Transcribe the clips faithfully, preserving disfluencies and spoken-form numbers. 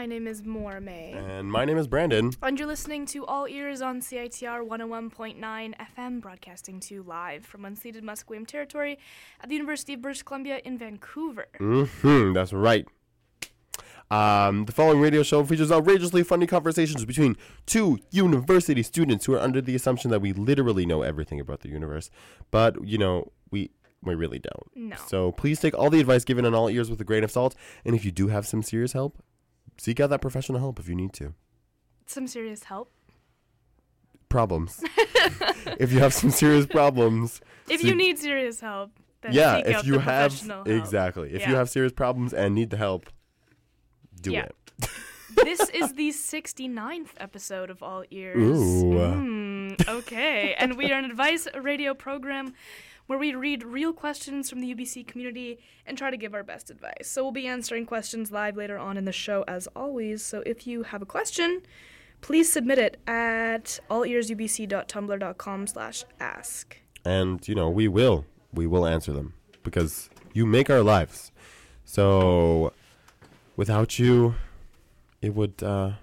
My name is Mormei. And my name is Brandon. And you're listening to All Ears on C I T R one oh one point nine F M, broadcasting to you live from unceded Musqueam territory at the University of British Columbia in Vancouver. Mm-hmm, that's right. Um, the following radio show features outrageously funny conversations between two university students who are under the assumption that we literally know everything about the universe. But, you know, we... We really don't. No. So please take all the advice given on All Ears with a grain of salt. And if you do have some serious help, seek out that professional help if you need to. Some serious help? Problems. If you have some serious problems. If so you need serious help, then yeah, seek if out you the have, professional help. Exactly. If yeah. you have serious problems and need the help, do yeah. it. This is the sixty-ninth episode of All Ears. Ooh. Mm, okay. And we are an advice radio program where we read real questions from the U B C community and try to give our best advice. So we'll be answering questions live later on in the show, as always. So if you have a question, please submit it at all ears u b c dot tumblr dot com slash ask. And, you know, we will. We will answer them because you make our lives. So without you, it would uh,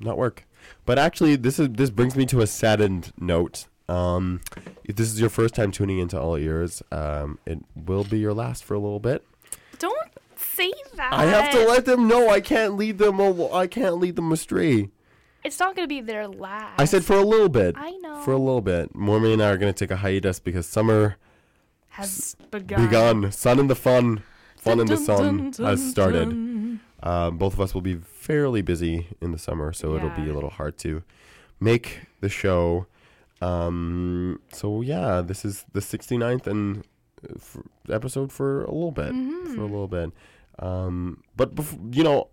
not work. But actually, this is this brings me to a saddened note. Um, if this is your first time tuning into All Ears, um, it will be your last for a little bit. Don't say that. I have to let them know I can't lead them. Al- I can't lead them astray. It's not going to be their last. I said for a little bit. I know. For a little bit. Mormei and I are going to take a hiatus because summer has s- begun. Begun. Sun in the fun, fun dun, in the dun, sun dun, dun, has started. Dun. Uh, both of us will be fairly busy in the summer, so yeah. it'll be a little hard to make the show. Um, so yeah, this is the sixty-ninth and uh, f- episode for a little bit, mm-hmm. for a little bit. Um, but, bef- you know,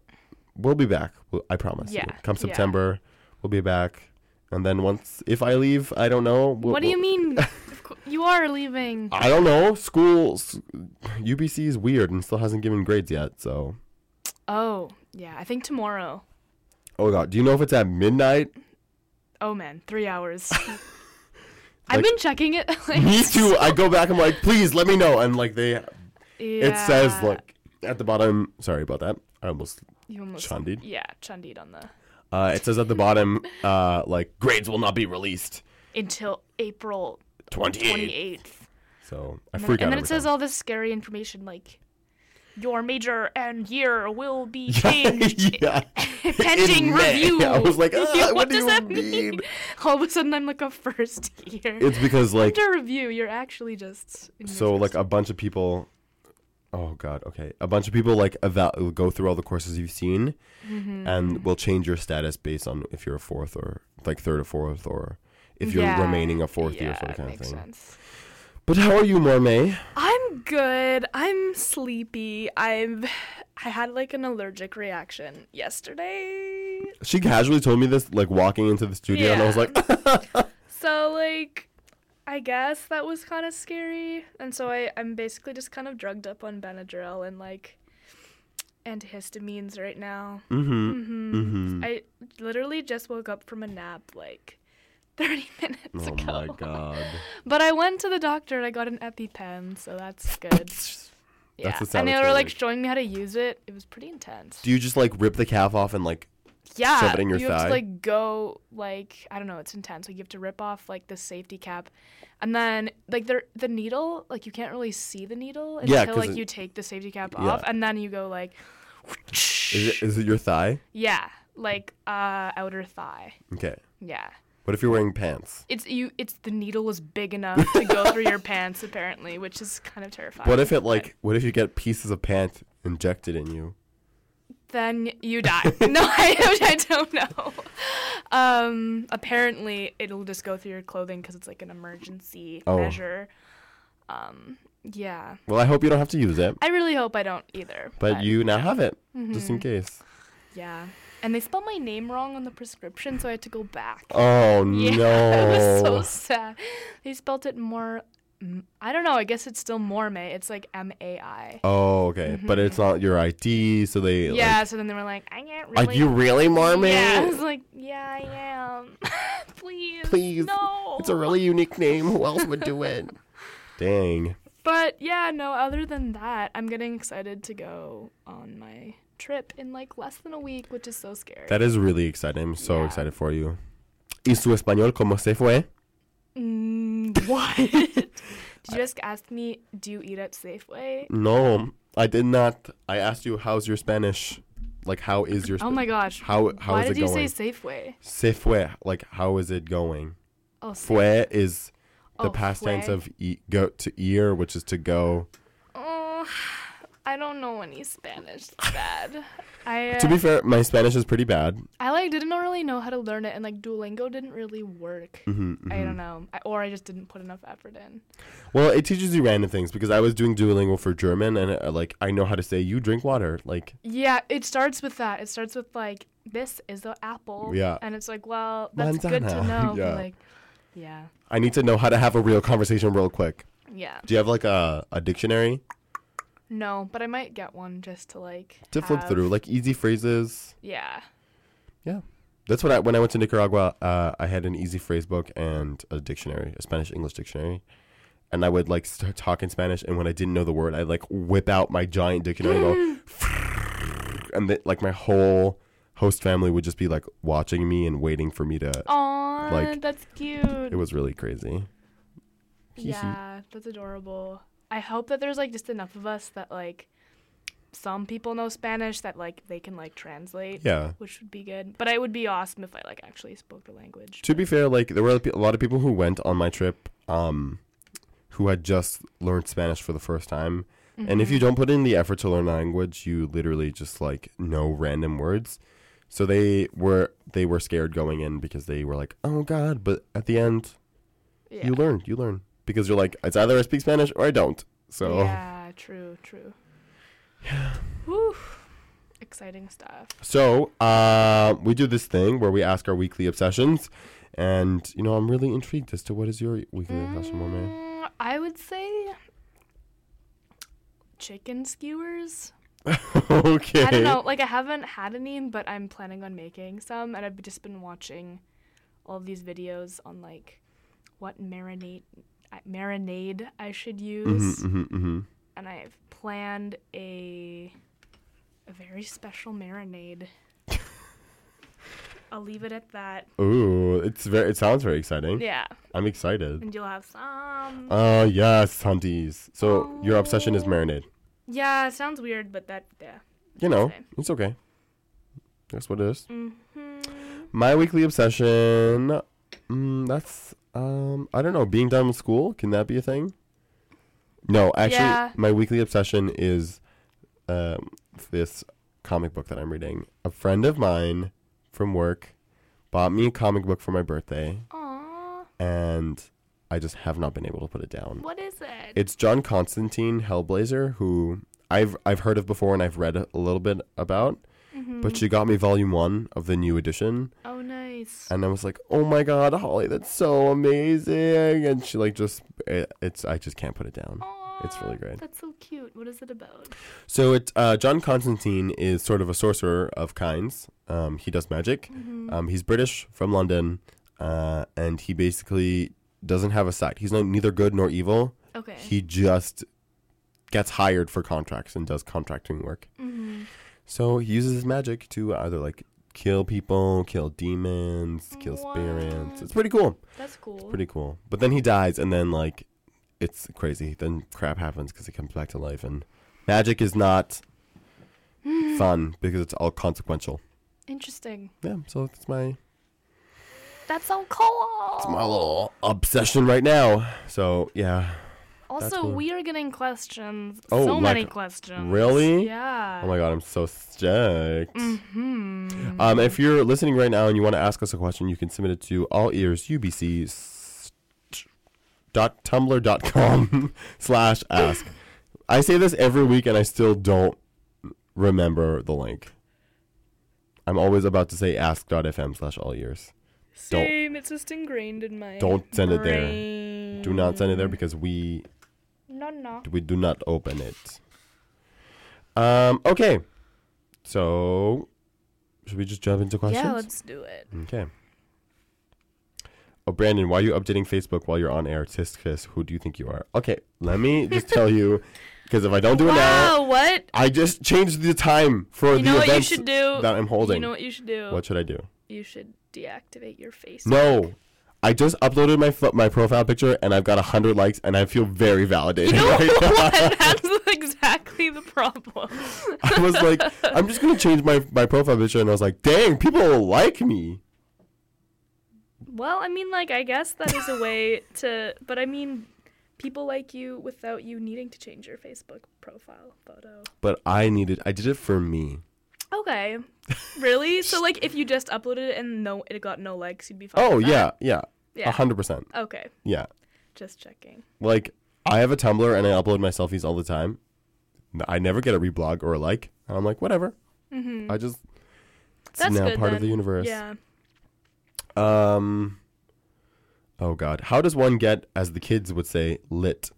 we'll be back. We'll, I promise. Yeah. You. Come September, yeah. we'll be back. And then once, if I leave, I don't know. We'll, what do we'll, you mean? You are leaving. I don't know. School, U B C is weird and still hasn't given grades yet, so. Oh, yeah. I think tomorrow. Oh, God. Do you know if it's at midnight? Oh, man. Three hours. Like, I've been checking it. Like, me too. I go back. I'm like, please let me know. And like they, yeah. it says like at the bottom. Sorry about that. I almost, you almost chundied. Yeah, chundied on the. Uh, it says at the bottom, uh, like grades will not be released until April twenty-eighth. So I and freak then, out. And then it says time. all this scary information like. Your major and year will be changed. Yeah. Pending review. Yeah, I was like, ah, what, what does do you that mean? mean? All of a sudden, I'm like a first year. It's because like after review, you're actually just in so like a bunch of people. Oh God, okay, a bunch of people like eval- go through all the courses you've seen, mm-hmm. and will change your status based on if you're a fourth or like third or fourth or if you're yeah. remaining a fourth yeah, year sort of kind of thing. Sense. But how are you, Mormei? I'm good. I'm sleepy. I've I had like an allergic reaction yesterday. She casually told me this like walking into the studio yeah. and I was like So like I guess that was kind of scary. And so I, I'm basically just kind of drugged up on Benadryl and like antihistamines right now. Mm-hmm. Mm-hmm. Mm-hmm. I literally just woke up from a nap like thirty minutes oh ago. Oh, my God. But I went to the doctor and I got an EpiPen, so that's good. That's yeah. the and they were, like, showing me how to use it. It was pretty intense. Do you just, like, rip the calf off and, like, yeah, shove it in your thigh? Yeah, you have to, like, go, like, I don't know, it's intense. Like, you have to rip off, like, the safety cap. And then, like, the, the needle, like, you can't really see the needle until, yeah, like, it, you take the safety cap yeah. off. And then you go, like, whoosh. Is it, is it your thigh? Yeah, like, uh, outer thigh. Okay. Yeah. What if you're wearing pants? It's you. It's the needle is big enough to go through your pants, apparently, which is kind of terrifying. What if it like? What if you get pieces of pant injected in you? Then you die. No, I, I don't know. Um, apparently, it'll just go through your clothing because it's like an emergency oh. measure. Um, yeah. Well, I hope you don't have to use it. I really hope I don't either. But, but you now yeah. have it, mm-hmm. just in case. Yeah. And they spelled my name wrong on the prescription, so I had to go back. Oh, yeah, no. It was so sad. They spelled it more, I don't know, I guess it's still Mormei. It's like M A I. Oh, okay. Mm-hmm. But it's not your I D, so they, yeah, like, so then they were like, I can't really. Are you really Mormei? Yeah, I was like, yeah, I am. Please. Please. No. It's a really unique name. Who else would do it? Dang. But, yeah, no, other than that, I'm getting excited to go on my trip in like less than a week, which is so scary. That is really exciting. I'm so yeah. excited for you. ¿Y su español cómo se fue? Mm, what? Did you just ask me, do you eat at Safeway? No, I did not. I asked you, how's your Spanish? Like, how is your Spanish? Oh, my gosh. How, how Why is it going? Why did you say Safeway? Se fue. Like, how is it going? Oh, Fue is the oh, past fue. tense of e- go to ear, which is to go. Oh, I don't know any Spanish. It's bad. I, uh, to be fair, my Spanish is pretty bad. I, like, didn't really know how to learn it, and, like, Duolingo didn't really work. Mm-hmm, mm-hmm. I don't know. I, or I just didn't put enough effort in. Well, it teaches you random things, because I was doing Duolingo for German, and, it, like, I know how to say, you drink water, like. Yeah, it starts with that. It starts with, like, this is the apple. Yeah. And it's like, well, that's Mandana. Good to know. Yeah. Like, yeah. I need to know how to have a real conversation real quick. Yeah. Do you have, like, a, a dictionary? No, but I might get one just to, like, to flip through, like, easy phrases. Yeah. Yeah. That's what I, when I went to Nicaragua, uh, I had an easy phrase book and a dictionary, a Spanish-English dictionary. And I would, like, start talking Spanish, and when I didn't know the word, I'd, like, whip out my giant dictionary and go, and, the, like, my whole host family would just be, like, watching me and waiting for me to, Aww, like. That's cute. It was really crazy. Yeah, that's adorable. I hope that there's, like, just enough of us that, like, some people know Spanish that, like, they can, like, translate. Yeah. Which would be good. But it would be awesome if I, like, actually spoke the language. To but. be fair, like, there were a lot of people who went on my trip um, who had just learned Spanish for the first time. Mm-hmm. And if you don't put in the effort to learn a language, you literally just, like, know random words. So they were they were scared going in because they were like, oh, God. But at the end, yeah. you learn. You learn. Because you're like, it's either I speak Spanish or I don't. So yeah, true, true. Yeah. Whew. Exciting stuff. So uh, we do this thing where we ask our weekly obsessions. And, you know, I'm really intrigued as to what is your weekly mm, obsession, Mormei? I would say chicken skewers. Okay. I don't know. Like, I haven't had any, but I'm planning on making some. And I've just been watching all of these videos on, like, what marinade... marinade I should use. Mm-hmm, mm-hmm, mm-hmm. And I've planned a a very special marinade. I'll leave it at that. Ooh, it's very it sounds very exciting. Yeah. I'm excited. And you'll have some. Oh, uh, yes, hunties. So oh. your obsession is marinade. Yeah, it sounds weird, but that yeah. You know, okay. It's okay. That's what it is. Mm-hmm. My weekly obsession mm, that's Um, I don't know. Being done with school, can that be a thing? No, actually, yeah. my weekly obsession is um, this comic book that I'm reading. A friend of mine from work bought me a comic book for my birthday. Aww. And I just have not been able to put it down. What is it? It's John Constantine Hellblazer, who I've I've heard of before and I've read a little bit about. Mm-hmm. But she got me volume one of the new edition. Oh, nice. And I was like, oh, my God, Holly, that's so amazing. And she, like, just, it, it's, I just can't put it down. Aww, it's really great. That's so cute. What is it about? So it, uh, John Constantine is sort of a sorcerer of kinds. Um, he does magic. Mm-hmm. Um, he's British, from London, uh, and he basically doesn't have a side. He's no, neither good nor evil. Okay. He just gets hired for contracts and does contracting work. Mm-hmm. So he uses his magic to either, like, kill people, kill demons, kill what? spirits. It's pretty cool. That's cool. It's pretty cool. But then he dies, and then, like, it's crazy. Then crap happens because he comes back to life. And magic is not fun because it's all consequential. Interesting. Yeah, so that's my... That's so cool. It's my little obsession right now. So, yeah. Also, cool. we are getting questions. Oh, so like, many questions. Really? Yeah. Oh, my God. I'm so stoked. Mm-hmm. Um, if you're listening right now and you want to ask us a question, you can submit it to all ears u b c dot tumblr dot com slash ask. I say this every week, and I still don't remember the link. I'm always about to say ask dot f m slash all ears. Same. Don't, it's just ingrained in my Don't send brain. it there. Do not send it there because we... No, no. We do not open it. Um. Okay. So, should we just jump into questions? Yeah, let's do it. Okay. Oh, Brandon, why are you updating Facebook while you're on air? Tisk, kiss. Who do you think you are? Okay, let me just tell you Because if I don't do it wow, now, what? I just changed the time for you the events that I'm holding. You know what you should do? What should I do? You should deactivate your Facebook. No. I just uploaded my fo- my profile picture, and I've got one hundred likes, and I feel very validated. You know right what? That's exactly the problem. I was like, I'm just going to change my, my profile picture, and I was like, dang, people like me. Well, I mean, like, I guess that is a way to, but I mean, people like you without you needing to change your Facebook profile photo. But I needed, I did it for me. Okay. Really? So, like, if you just uploaded it and no, it got no likes, you'd be fine. Oh, with that? yeah, yeah. Yeah. one hundred percent. Okay. Yeah. Just checking. Like, I have a Tumblr and I upload my selfies all the time. I never get a reblog or a like. And I'm like, whatever. Mm-hmm. I just, it's That's now good, part then. Of the universe. Yeah. Um, oh, God. How does one get, as the kids would say, lit?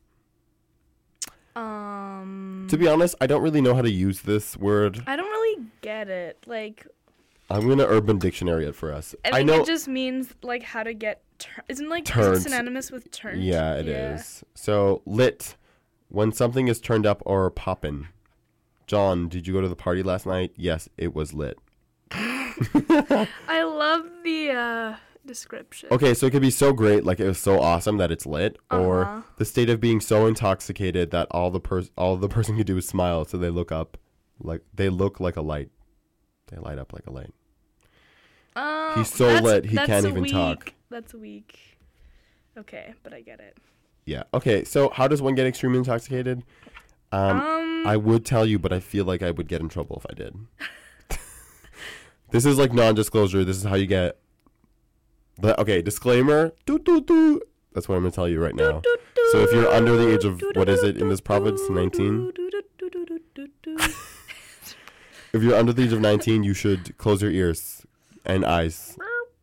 Um. To be honest, I don't really know how to use this word. I don't really get it. Like, I'm gonna Urban Dictionary it for us. I, I know it just means like how to get tur- isn't like turned. Is it synonymous with turned? Yeah, it yeah. is. So lit, when something is turned up or poppin'. John, did you go to the party last night? Yes, it was lit. I love the uh, description. Okay, so it could be so great, like it was so awesome that it's lit, uh-huh. or the state of being so intoxicated that all the person all the person could do is smile, so they look up. Like they look like a light, they light up like a light. Uh, He's so lit he can't even talk. That's weak. Okay, but I get it. Yeah. Okay. So how does one get extremely intoxicated? Um, um I would tell you, but I feel like I would get in trouble if I did. This is like non-disclosure. This is how you get. But, okay. Disclaimer. Do do do. That's what I'm gonna tell you right now. So if you're under the age of what is it in this province, nineteen. If you're under the age of nineteen, you should close your ears and eyes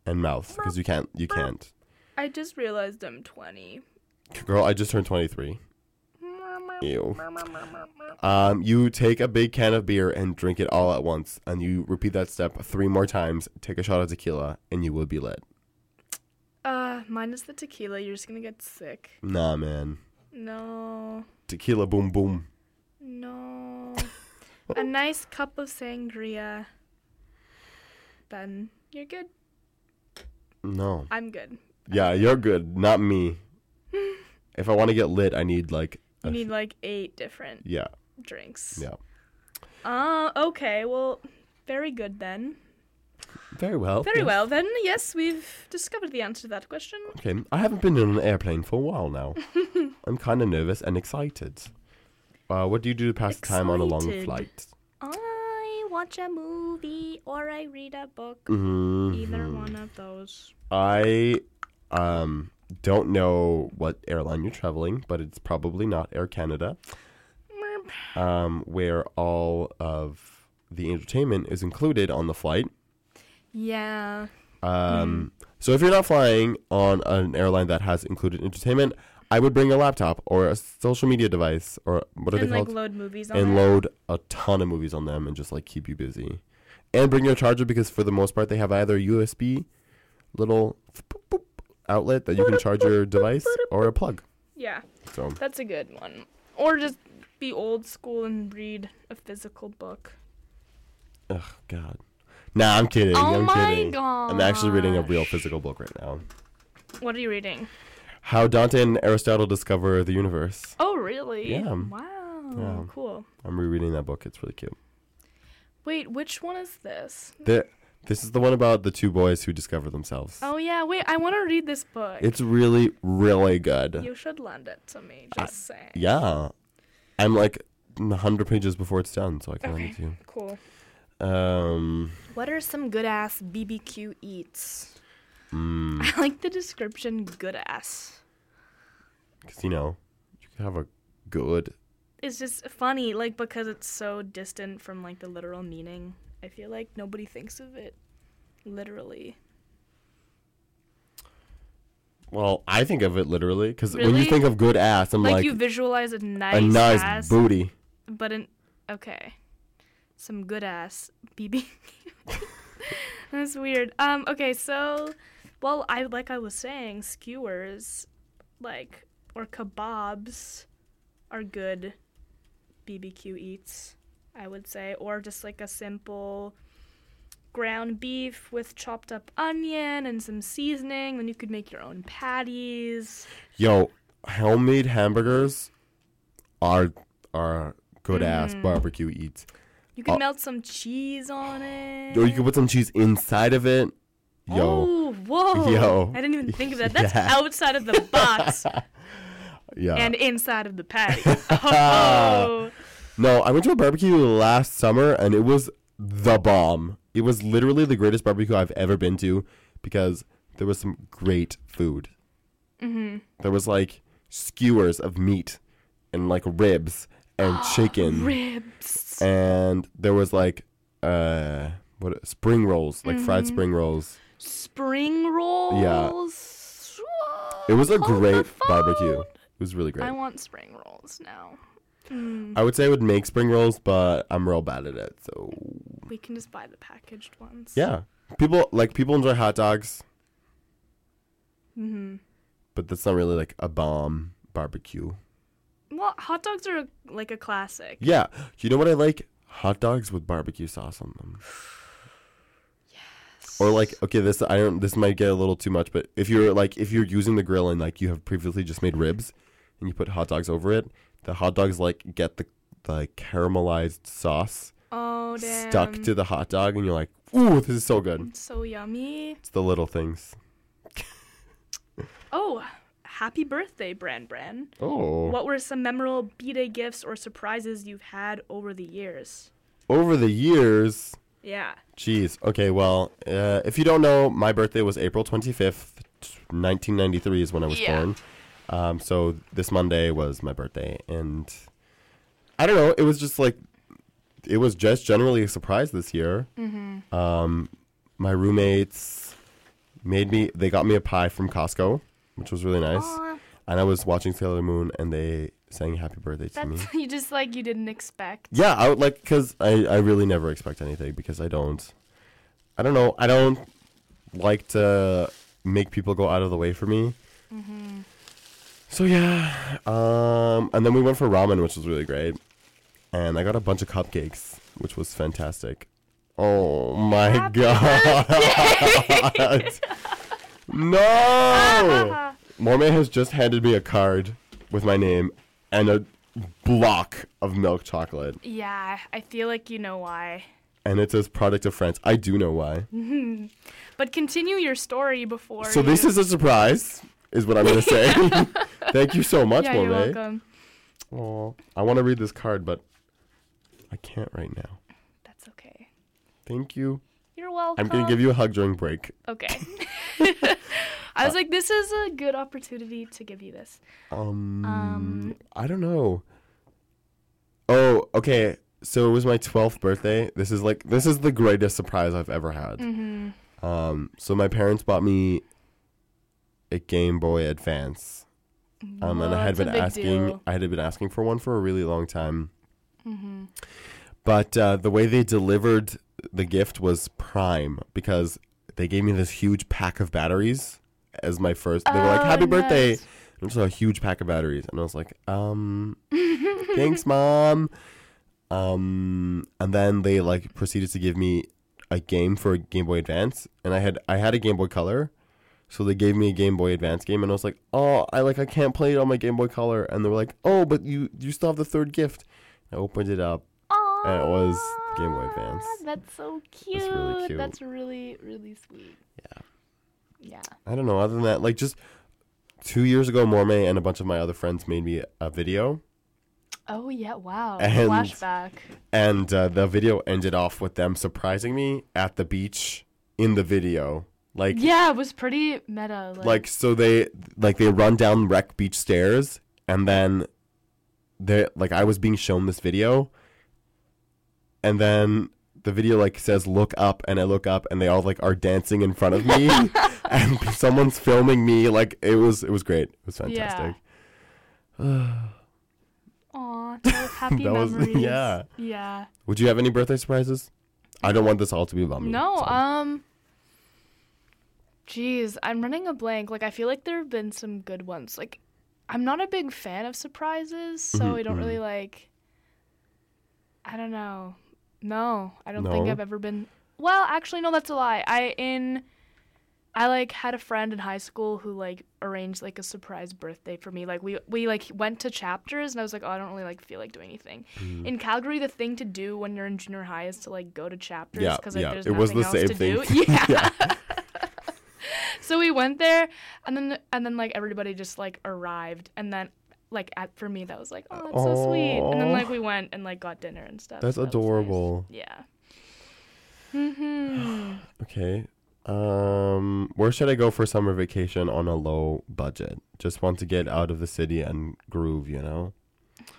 and mouth because you can't. You can't. I just realized I'm twenty. Girl, I just turned twenty-three. Ew. Um, you take a big can of beer and drink it all at once, and you repeat that step three more times. Take a shot of tequila, and you will be lit. Uh, minus the tequila, you're just gonna get sick. Nah, man. No. Tequila, boom, boom. No. A nice cup of sangria. Then you're good. No. I'm good. Yeah, you're good. Not me. If I want to get lit, I need like... You need f- like eight different yeah. drinks. Yeah. Uh, okay, well, very good then. Very well. Very yes. well then. Yes, we've discovered the answer to that question. Okay, I haven't been on an airplane for a while now. I'm kind of nervous and excited. Uh, what do you do to pass Excited. Time on a long flight? I watch a movie or I read a book. Mm-hmm. Either one of those. I um, don't know what airline you're traveling, but it's probably not Air Canada, um, where all of the entertainment is included on the flight. Yeah. Um. Mm. So if you're not flying on an airline that has included entertainment... I would bring a laptop or a social media device or what are and they like called? And like load movies on and them. And load a ton of movies on them and just like keep you busy. And bring your charger because for the most part they have either a U S B little outlet that you can charge your device or a plug. Yeah. So that's a good one. Or just be old school and read a physical book. Ugh, God. Nah, I'm kidding. Oh I'm my kidding. Gosh. I'm actually reading a real physical book right now. What are you reading? How Dante and Aristotle Discover the Universe. Oh, really? Yeah. Wow. Yeah. Cool. I'm rereading that book. It's really cute. Wait, which one is this? The, this is the one about the two boys who discover themselves. Oh, yeah. Wait, I want to read this book. It's really, really good. You should lend it to me, just I, saying. Yeah. I'm like one hundred pages before it's done, so I can okay, lend it to you. Cool. Um, what are some good-ass B B Q eats? Mm. I like the description, good ass. Because, you know, you can have a good. It's just funny, like, because it's so distant from, like, the literal meaning. I feel like nobody thinks of it literally. Well, I think of it literally. Because really? When you think of good ass, I'm like... Like, you visualize a nice ass. A nice ass, booty. But an... Okay. Some good ass. B B. That's weird. Um, okay, so... Well, I like I was saying, skewers, like, or kebabs are good B B Q eats, I would say, or just like a simple ground beef with chopped up onion and some seasoning. Then you could make your own patties. Yo, homemade hamburgers are are good ass mm. barbecue eats. You can uh, melt some cheese on it. Yo, you can put some cheese inside of it. Yo. Oh, whoa. Yo. I didn't even think of that. That's yeah. outside of the box. Yeah. And inside of the patty. Oh. No, I went to a barbecue last summer, and it was the bomb. It was literally the greatest barbecue I've ever been to because there was some great food. Mm-hmm. There was, like, skewers of meat and, like, ribs and oh, chicken. Ribs. And there was, like, uh, what spring rolls, like mm-hmm. fried spring rolls. Spring rolls? Yeah. Whoa, it was a great barbecue. It was really great. I want spring rolls now. Mm. I would say I would make spring rolls, but I'm real bad at it, so... We can just buy the packaged ones. Yeah. People, like, people enjoy hot dogs. Mm-hmm. But that's not really, like, a bomb barbecue. Well, hot dogs are, like, a classic. Yeah. You know what I like? Hot dogs with barbecue sauce on them. Yes. Or, like, okay, this I don't. This might get a little too much, but if you're, like, if you're using the grill and, like, you have previously just made ribs and you put hot dogs over it, the hot dogs, like, get the, the caramelized sauce oh, damn. stuck to the hot dog, and you're like, ooh, this is so good. It's so yummy. It's the little things. Oh, happy birthday, Bran Bran. Oh. What were some memorable B-Day gifts or surprises you've had over the years? Over the years? Yeah. Jeez. Okay, well, uh, if you don't know, my birthday was April twenty-fifth, nineteen ninety-three is when I was yeah. born. Um, so this Monday was my birthday, and I don't know, it was just like, it was just generally a surprise this year. Mm-hmm. Um, my roommates made me, they got me a pie from Costco, which was really nice. Aww. And I was watching Sailor Moon, and they sang happy birthday to That's, me. You just like, you didn't expect. Yeah, I would like, cause I, I really never expect anything because I don't, I don't know. I don't like to make people go out of the way for me. Mm-hmm. So, yeah, um, and then we went for ramen, which was really great, and I got a bunch of cupcakes, which was fantastic. Oh, my Happy God. No! Ah. Mormei has just handed me a card with my name and a block of milk chocolate. Yeah, I feel like you know why. And it says product of France. I do know why. Mm-hmm. But continue your story before So you... this is a surprise. Is what I'm going to say. Thank you so much, yeah, Mormei. You're welcome. Aww. I want to read this card, but I can't right now. That's okay. Thank you. You're welcome. I'm going to give you a hug during break. Okay. I was uh, like, this is a good opportunity to give you this. Um, um. I don't know. Oh, okay. So it was my twelfth birthday. This is like, this is the greatest surprise I've ever had. Mm-hmm. Um. So my parents bought me a Game Boy Advance, um, oh, and I had been asking. Deal. I had been asking for one for a really long time, mm-hmm. but uh, the way they delivered the gift was prime because they gave me this huge pack of batteries as my first. They were like, "Happy oh, birthday!" Nice. And it was a huge pack of batteries, and I was like, "Um, thanks, Mom." Um, and then they like proceeded to give me a game for a Game Boy Advance, and I had I had a Game Boy Color. So they gave me a Game Boy Advance game, and I was like, oh, I like I can't play it on my Game Boy Color. And they were like, oh, but you, you still have the third gift. I opened it up, Aww, and it was the Game Boy Advance. That's so cute. That's really cute. That's really, really sweet. Yeah. Yeah. I don't know. Other than that, like just two years ago, Mormei and a bunch of my other friends made me a video. Oh, yeah. Wow. And, flashback. And uh, the video ended off with them surprising me at the beach in the video. Like yeah, it was pretty meta. Like. like so they like they run down Rec Beach stairs, and then they like I was being shown this video, and then the video like says look up, and I look up, and they all like are dancing in front of me, and someone's filming me. Like it was it was great. It was fantastic. Yeah. Aw, happy that memories. Was, yeah. Yeah. Would you have any birthday surprises? I don't want this all to be about me. No. So. Um. Jeez, I'm running a blank. Like, I feel like there have been some good ones. Like, I'm not a big fan of surprises, so mm-hmm, I don't mm-hmm. really, like, I don't know. No, I don't no. think I've ever been. Well, actually, no, that's a lie. I in, I like had a friend in high school who like arranged like a surprise birthday for me. Like we we like went to Chapters, and I was like, oh, I don't really like feel like doing anything. Mm. In Calgary, the thing to do when you're in junior high is to like go to Chapters because yeah, like yeah. there's it nothing was the else to thing. do. Yeah. yeah. So we went there, and then and then like everybody just like arrived, and then. Like, at, for me, that was like, oh, that's Aww. so sweet. And then, like, we went and, like, got dinner and stuff. That's so adorable. That nice. Yeah. Mm-hmm. Okay. Um, where should I go for summer vacation on a low budget? Just want to get out of the city and groove, you know?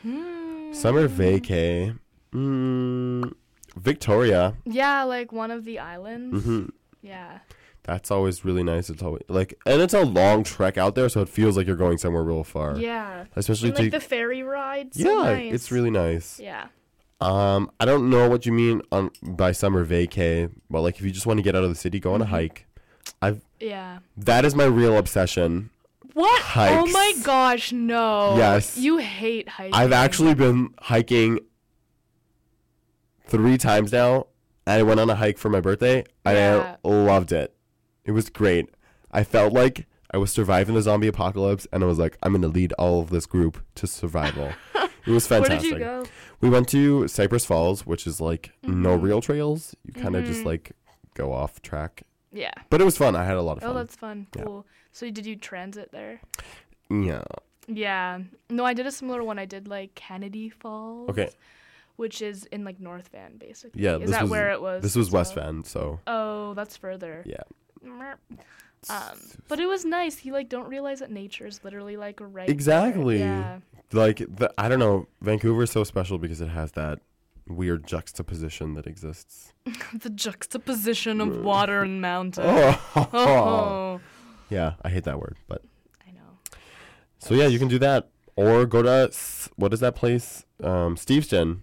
Mm. Summer vacay. Mm, Victoria. Yeah, like, one of the islands. Mm-hmm. Yeah. That's always really nice. It's always like, and it's a long trek out there, so it feels like you're going somewhere real far. Yeah, especially and, like to, the ferry rides. Yeah, so nice. It's really nice. Yeah. Um, I don't know what you mean on by summer vacay, but like if you just want to get out of the city, go on a hike. I've yeah. That is my real obsession. What? Hikes. Oh my gosh, no. Yes. You hate hiking. I've actually been hiking three times now, and I went on a hike for my birthday, and yeah. I loved it. It was great. I felt like I was surviving the zombie apocalypse, and I was like, I'm going to lead all of this group to survival. It was fantastic. Where did you go? We went to Cypress Falls, which is like mm-hmm. no real trails. You kind of mm-hmm. just like go off track. Yeah. But it was fun. I had a lot of fun. Oh, that's fun. Cool. Yeah. So did you transit there? Yeah. Yeah. No, I did a similar one. I did like Kennedy Falls. Okay. Which is in like North Van, basically. Yeah. Is that was, where it was? This was so? West Van, so. Oh, that's further. Yeah. Um, but it was nice. You like don't realize that nature is literally like right exactly there. Yeah. Like the, I don't know, Vancouver is so special because it has that weird juxtaposition that exists. The juxtaposition of water and mountain. oh. Oh. Yeah, I hate that word, but I know. So yeah, you can do that or go to what is that place? Um, Steveston.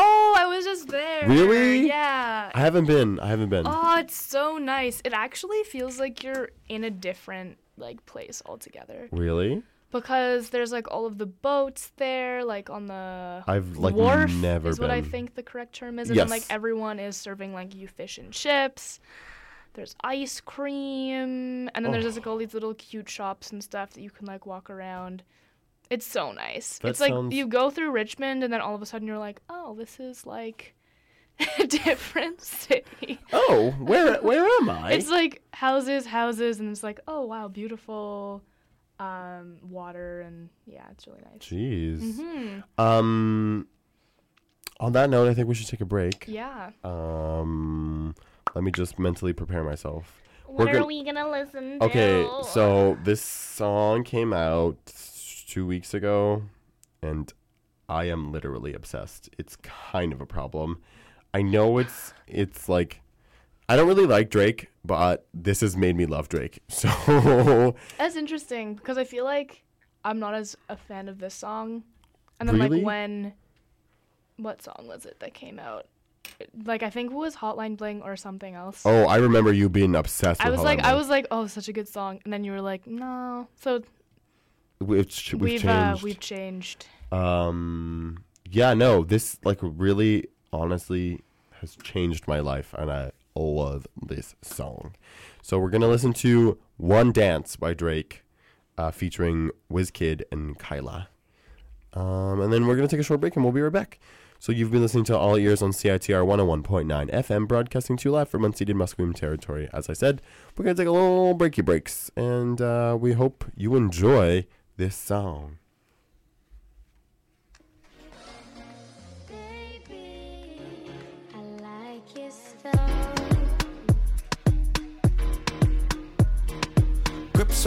Oh, I was just there. Really? Yeah. I haven't been. I haven't been. Oh, it's so nice. It actually feels like you're in a different, like, place altogether. Really? Because there's, like, all of the boats there, like, on the I've, like, wharf never is been. What I think the correct term is. And yes. then, like, everyone is serving, like, you fish and chips. There's ice cream. And then oh. there's, just, like, all these little cute shops and stuff that you can, like, walk around. It's so nice. That it's like sounds... you go through Richmond, and then all of a sudden you're like, oh, this is like a different city. Oh, where where am I? It's like houses, houses, and it's like, oh, wow, beautiful um, water. And yeah, it's really nice. Jeez. Mm-hmm. Um, on that note, I think we should take a break. Yeah. Um, let me just mentally prepare myself. What We're are gonna... we going to listen to? Okay, so this song came out two weeks ago, and I am literally obsessed. It's kind of a problem. I know it's it's like I don't really like Drake, but this has made me love Drake. So that's interesting because I feel like I'm not as a fan of this song. And then really? like when what song was it that came out? Like I think it was Hotline Bling or something else. Oh, I remember you being obsessed. I with was Hotline like Bling. I was like, oh, such a good song, and then you were like, no. So. We've, ch- we've, we've changed. Uh, we've changed. Um, yeah, no, this like really, honestly, has changed my life, and I love this song. So we're gonna listen to "One Dance" by Drake, uh, featuring WizKid and Kyla, um, and then we're gonna take a short break, and we'll be right back. So you've been listening to All Ears on C I T R one oh one point nine F M, broadcasting to you live from unceded Musqueam territory. As I said, we're gonna take a little breaky breaks, and uh, we hope you enjoy this song. Grips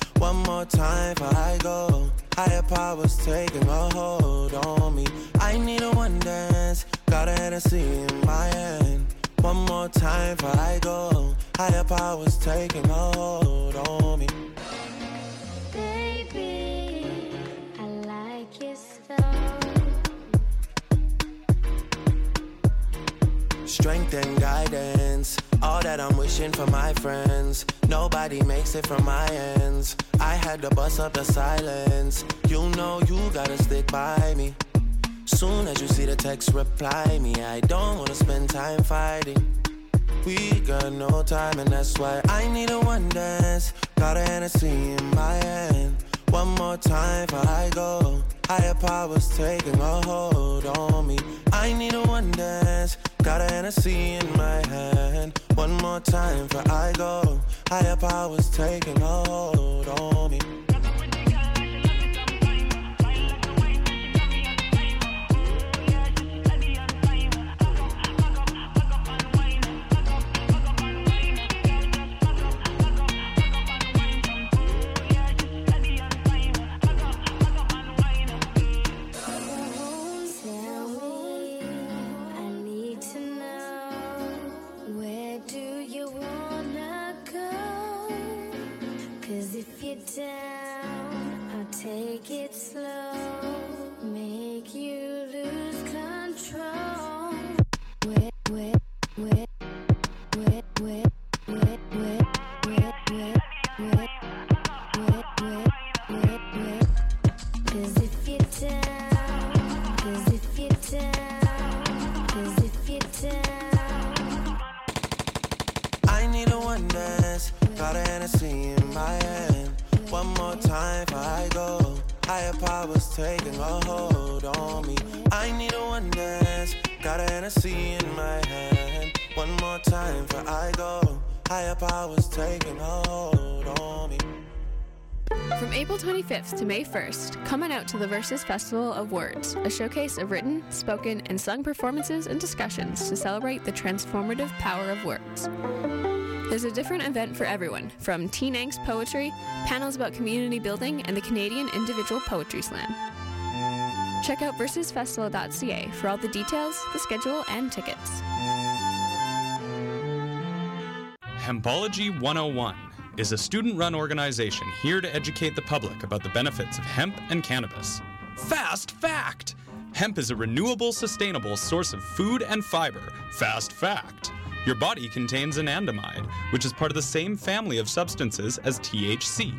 One more time before I go. Higher powers taking a hold on me. I need a one dance. Got a Hennessy in my hand. One more time before I go. Higher powers taking a hold on me. strength and guidance. All that I'm wishing for my friends. Nobody makes it from my ends. I had to bust up the silence. You know you gotta stick by me. Soon as you see the text, reply me. I don't wanna spend time fighting. We got no time, and that's why I need a one dance. Got a Hennessy in my hand. One more time before I go. Higher powers taking a hold on me. I need a one dance. Got a Hennessy in my hand. One more time before I go. Higher powers taking a hold on me. To May first, coming out to the Versus Festival of Words, a showcase of written, spoken, and sung performances and discussions to celebrate the transformative power of words. There's a different event for everyone, from teen angst poetry, panels about community building, and the Canadian Individual Poetry Slam. Check out versus festival dot c a for all the details, the schedule, and tickets. Hempology one oh one is a student-run organization here to educate the public about the benefits of hemp and cannabis. Fast fact! Hemp is a renewable, sustainable source of food and fiber. Fast fact! Your body contains anandamide, which is part of the same family of substances as T H C.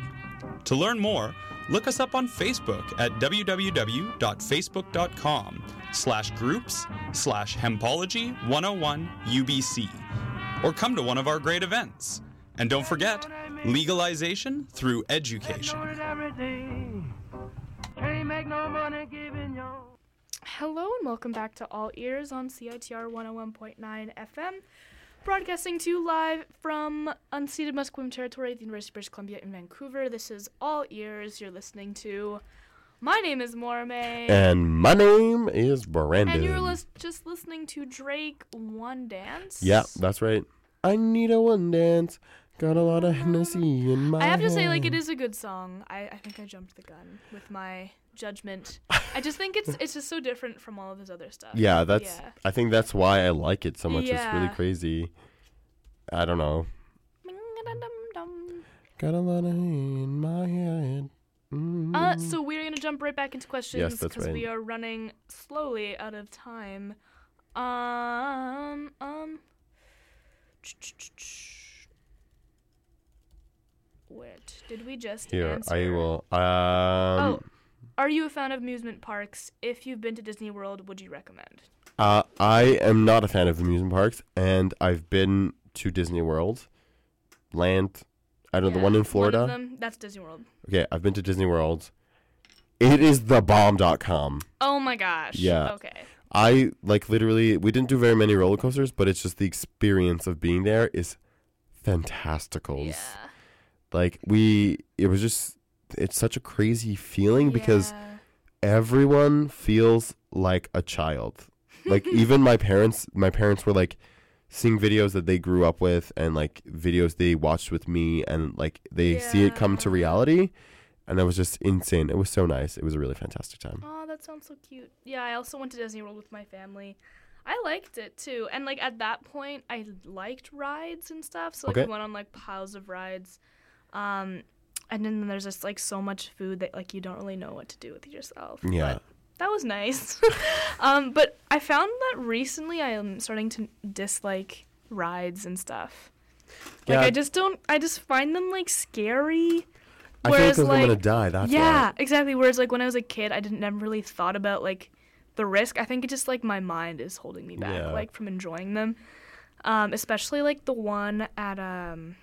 To learn more, look us up on Facebook at www.facebook.com slash groups slash hempology one oh one U B C, or come to one of our great events. And don't forget, legalization through education. Hello and welcome back to All Ears on C I T R one oh one point nine F M, broadcasting to you live from unceded Musqueam territory at the University of British Columbia in Vancouver. This is All Ears. You're listening to... My name is Mormei. And my name is Brandon. And you're lis- just listening to Drake, One Dance. Yeah, that's right. I need a one dance. Got a lot of Hennessy in my I have to hand. Say, like, it is a good song. I, I think I jumped the gun with my judgment. I just think it's it's just so different from all of his other stuff. Yeah, that's. Yeah. I think that's why I like it so much. Yeah. It's really crazy. I don't know. Got a lot of hay in my head. Mm. Uh, so we're going to jump right back into questions because yes, right. we are running slowly out of time. Um, um... What did we just Here, answer? I will. Um, oh, are you a fan of amusement parks? If you've been to Disney World, would you recommend? Uh, I am not a fan of amusement parks, and I've been to Disney World, Land, I don't know, yeah, the one in Florida. One of them, that's Disney World. Okay, I've been to Disney World. It is the bomb dot com. Oh my gosh. Yeah. Okay. I, like, literally, we didn't do very many roller coasters, but it's just the experience of being there is fantastical. Yeah. Like, we, it was just, it's such a crazy feeling yeah. because everyone feels like a child. Like, even my parents, my parents were, like, seeing videos that they grew up with and, like, videos they watched with me and, like, they yeah. see it come to reality. And that was just insane. It was so nice. It was a really fantastic time. Oh, that sounds so cute. Yeah, I also went to Disney World with my family. I liked it, too. And, like, at that point, I liked rides and stuff. So, like, okay. we went on, like, piles of rides. Um, and then there's just, like, so much food that, like, you don't really know what to do with yourself. Yeah. But that was nice. um, but I found that recently I am starting to dislike rides and stuff. Like, yeah. I just don't, I just find them, like, scary. I Whereas, feel like, like I'm going to die, that's Yeah, why. exactly. Whereas, like, when I was a kid, I didn't never really thought about, like, the risk. I think it just, like, my mind is holding me back, yeah. like, from enjoying them. Um, especially, like, the one at, um...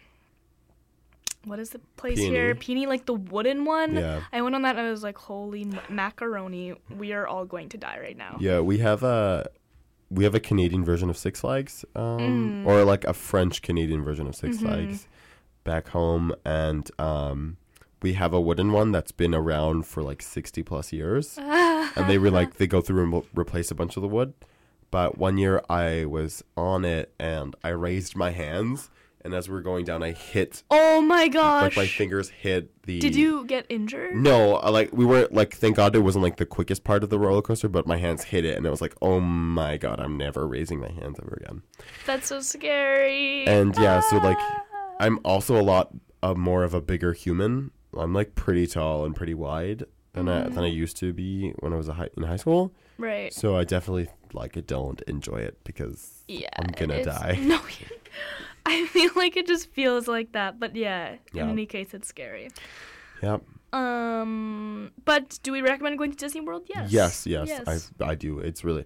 what is the place Peony. here? Peony, like the wooden one. Yeah. I went on that and I was like, holy m- macaroni, we are all going to die right now. Yeah, we have a we have a Canadian version of Six Flags, um, mm. or like a French-Canadian version of Six mm-hmm. Flags back home. And um, we have a wooden one that's been around for like sixty plus years. And they were like, they go through and re- replace a bunch of the wood. But one year I was on it and I raised my hands. And as we were going down, I hit. Oh, my gosh. Like, my fingers hit the. Did you get injured? No. Like, we weren't, like, thank God it wasn't, like, the quickest part of the roller coaster, but my hands hit it. And I was like, oh, my God, I'm never raising my hands ever again. That's so scary. And, ah. yeah, so, like, I'm also a lot uh, more of a bigger human. I'm, like, pretty tall and pretty wide than, mm. I, than I used to be when I was a high, in high school. Right. So I definitely, like, I don't enjoy it because yeah, I'm going to die. No, you I feel like it just feels like that, but yeah, yeah. in any case, it's scary. Yep. Um, but do we recommend going to Disney World? Yes. Yes, yes, yes. I I do. It's really,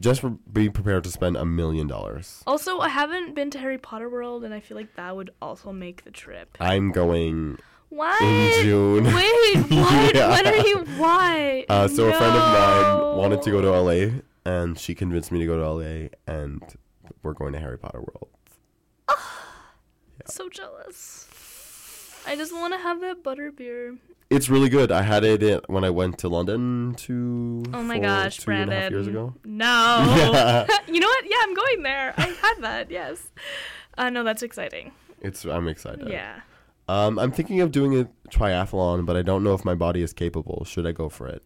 just for being prepared to spend a million dollars. Also, I haven't been to Harry Potter World, and I feel like that would also make the trip. I'm going what? in June. Wait, what? yeah. When are you, why? Uh, so no. a friend of mine wanted to go to L A, and she convinced me to go to L A, and we're going to Harry Potter World. So jealous. I just want to have that butterbeer. It's really good. I had it when I went to London two, oh my four, gosh, two Brandon. and a half years ago. No. Yeah. You know what? Yeah, I'm going there. I had that, yes. Uh, no, that's exciting. It's. I'm excited. Yeah. Um, I'm thinking of doing a triathlon, but I don't know if my body is capable. Should I go for it?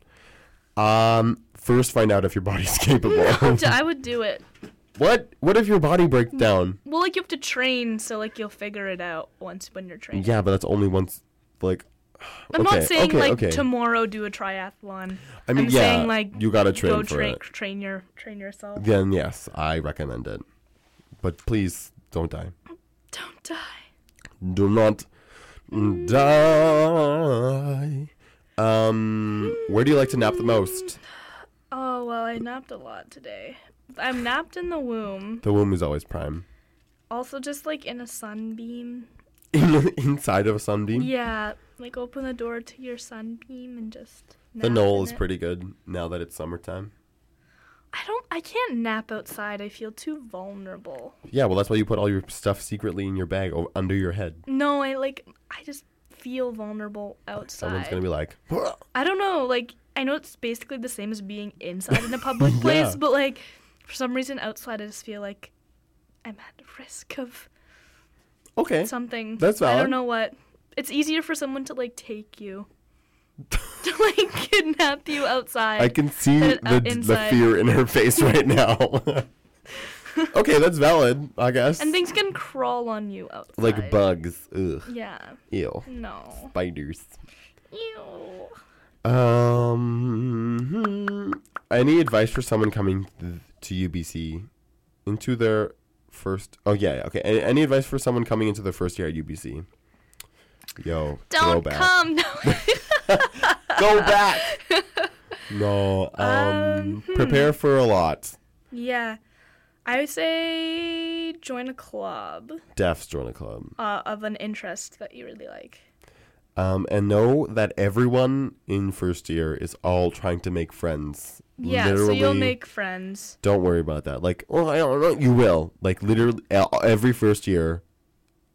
Um, first, find out if your body's capable. No, I would do it. What? What if your body breaks down? Well, like, you have to train, so, like, you'll figure it out once when you're training. Yeah, but that's only once, like... I'm okay, not saying, okay, like, okay. tomorrow do a triathlon. I mean, I'm yeah, saying, like, you gotta train go for tra- it. Train, your, train yourself. Then, yes, I recommend it. But please, don't die. Don't die. Do not mm. die. Um, mm. Where do you like to nap the most? Oh, well, I napped a lot today. I'm napped in the womb. The womb is always prime. Also, just, like, in a sunbeam. Inside of a sunbeam? Yeah. Like, open the door to your sunbeam and just nap. The knoll is it. pretty good now that it's summertime. I don't... I can't nap outside. I feel too vulnerable. Yeah, well, that's why you put all your stuff secretly in your bag or under your head. No, I, like... I just feel vulnerable outside. Someone's gonna be like... I don't know. Like, I know it's basically the same as being inside in a public yeah. place, but, like... For some reason, outside, I just feel like I'm at risk of okay. something. That's valid. I don't know what. It's easier for someone to, like, take you, to, like, kidnap you outside. I can see the, the fear in her face right now. Okay, that's valid, I guess. And things can crawl on you outside. Like bugs. Ugh. Yeah. Ew. No. Spiders. Ew. Um, any advice for someone coming th- to U B C into their first? Oh yeah, okay. Any, any advice for someone coming into their first year at U B C? Yo, don't go back. come. No. Go back. No. Um, um, prepare hmm. for a lot. Yeah, I would say join a club. Defs join a club uh, of an interest that you really like. Um, and know that everyone in first year is all trying to make friends. Yeah, literally, so you'll make friends. Don't worry about that. Like, oh, I don't know. You will. Like, literally, every first year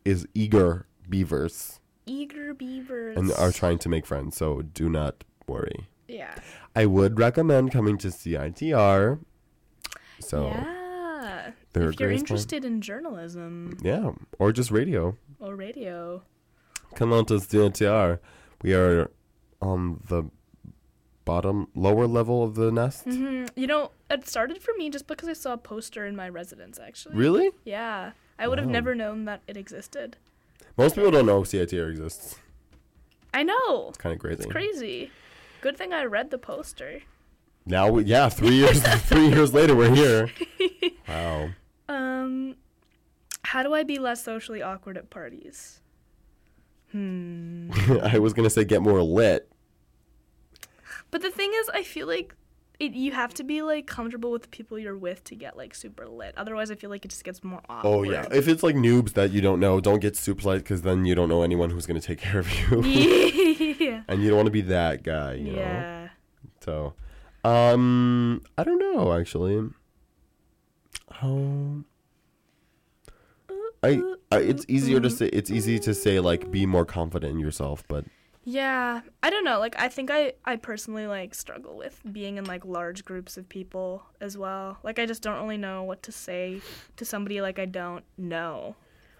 is eager beavers. Eager beavers. And are trying to make friends, so do not worry. Yeah. I would recommend coming to C I T R. So, yeah. If you're interested plan. in journalism. Yeah, or just radio. Or radio. Come on to C I T R. We are on the bottom, lower level of the nest. Mm-hmm. You know, it started for me just because I saw a poster in my residence, actually. Really? Yeah. I would wow. have never known that it existed. Most people don't know C I T R exists. I know. It's kind of crazy. It's crazy. Good thing I read the poster. Now, we, yeah, three years three years later, we're here. Wow. Um, how do I be less socially awkward at parties? Hmm. I was going to say get more lit. But the thing is, I feel like it, you have to be, like, comfortable with the people you're with to get, like, super lit. Otherwise, I feel like it just gets more awkward. Oh, yeah. If it's, like, noobs that you don't know, don't get super lit because then you don't know anyone who's going to take care of you. Yeah. And you don't want to be that guy, you know? Yeah. So... Um, I don't know, actually. Um, I, I, it's easier to say, it's easy to say, like, be more confident in yourself, but. Yeah, I don't know. Like, I think I, I personally, like, struggle with being in, like, large groups of people as well. Like, I just don't really know what to say to somebody, like, I don't know.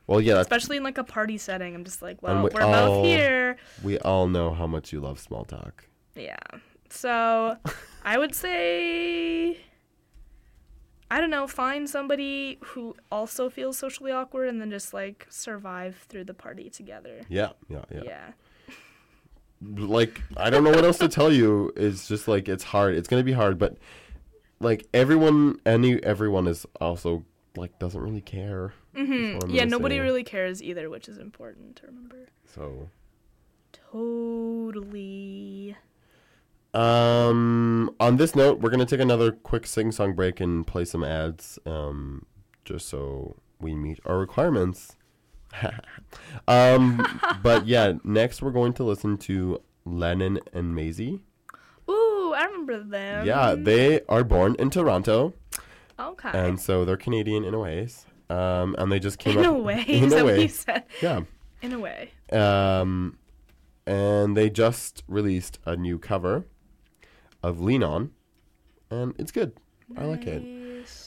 Well, yeah. Especially in, like, a party setting. I'm just like, well, we we're all, both here. We all know how much you love small talk. Yeah. So, I would say, I don't know, find somebody who also feels socially awkward and then just, like, survive through the party together. Yeah, yeah, yeah. Yeah. Like, I don't know what else to tell you. It's just, like, it's hard. It's going to be hard, but, like, everyone, any, everyone is also, like, doesn't really care. Mm-hmm. Yeah, nobody say. really cares either, which is important to remember. So. Totally. Um, on this note, we're going to take another quick sing-song break and play some ads, um, just so we meet our requirements. um, but yeah, next we're going to listen to Lennon and Maisy. Ooh, I remember them. Yeah, they are born in Toronto. Okay. And so they're Canadian in a ways. Um, and they just came in up. A way? In Is a that way. What you said? Yeah. In a way. Um, and they just released a new cover of Lean On, and it's good. Nice. I like it.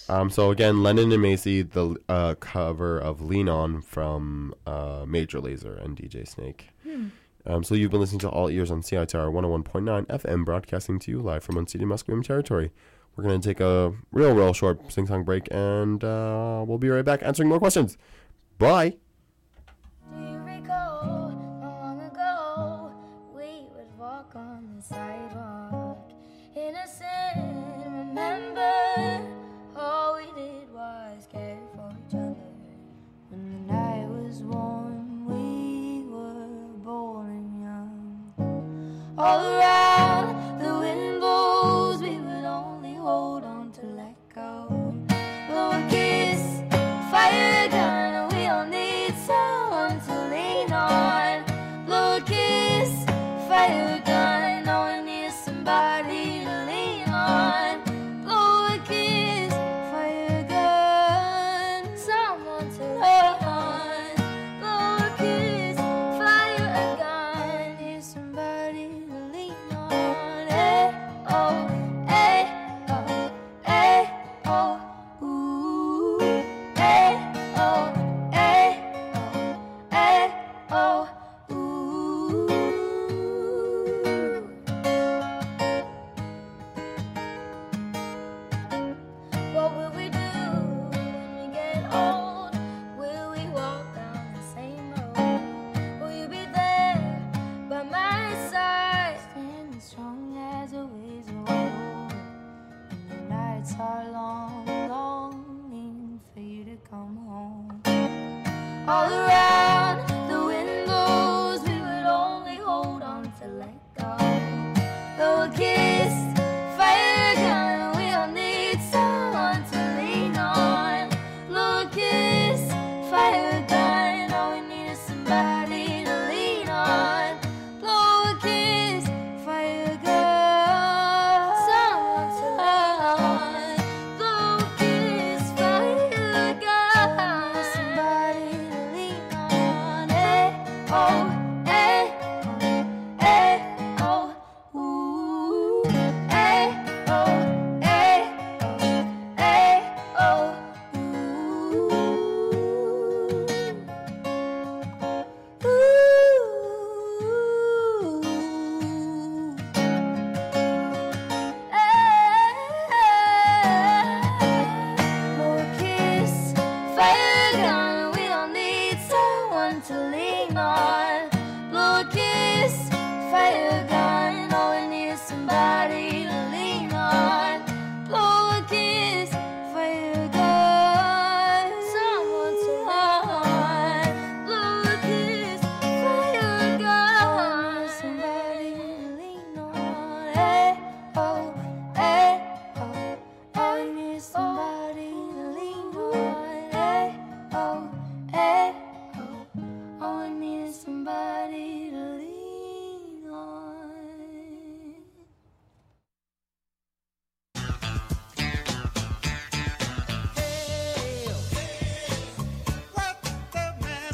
Um, so again, Lennon and Maisy, the uh, cover of Lean On from uh, Major Lazer and D J Snake. Hmm. Um, so you've been listening to All Ears on C I T R one oh one point nine F M, broadcasting to you live from unceded Musqueam territory. We're going to take a real, real short sing-song break, and uh, we'll be right back answering more questions. Bye! Here we go, long ago, we would walk on the sidewalk. Innocent, remember, all we did was care for each other. When the night was warm, we were bold and young. All around, the wind blows, we would only hold on to let go. Blow a kiss, fire a gun, we all need someone to lean on. Blow a kiss, fire a gun, all we need is somebody. Fire gun, all we need is somebody to lean on.